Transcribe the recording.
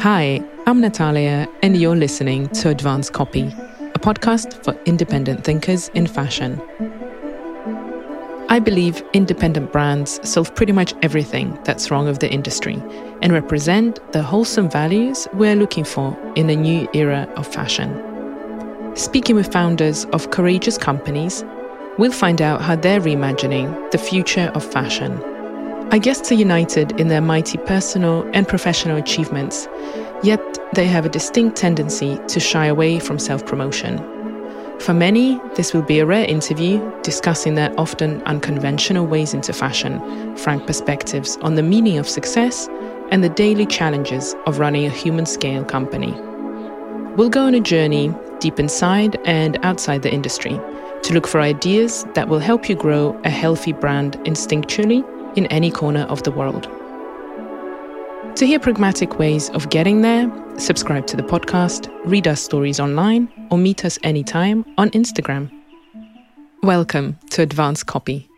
Hi, I'm Natalia, and you're listening to Advanced Copy, a podcast for independent thinkers in fashion. I believe independent brands solve pretty much everything that's wrong with the industry and represent the wholesome values we're looking for in a new era of fashion. Speaking with founders of courageous companies, we'll find out how they're reimagining the future of fashion. Our guests are united in their mighty personal and professional achievements, yet they have a distinct tendency to shy away from self-promotion. For many, this will be a rare interview discussing their often unconventional ways into fashion, frank perspectives on the meaning of success, and the daily challenges of running a human-scale company. We'll go on a journey deep inside and outside the industry to look for ideas that will help you grow a healthy brand instinctually in any corner of the world. To hear pragmatic ways of getting there, subscribe to the podcast, read our stories online, or meet us anytime on Instagram. Welcome to Advanced Copy.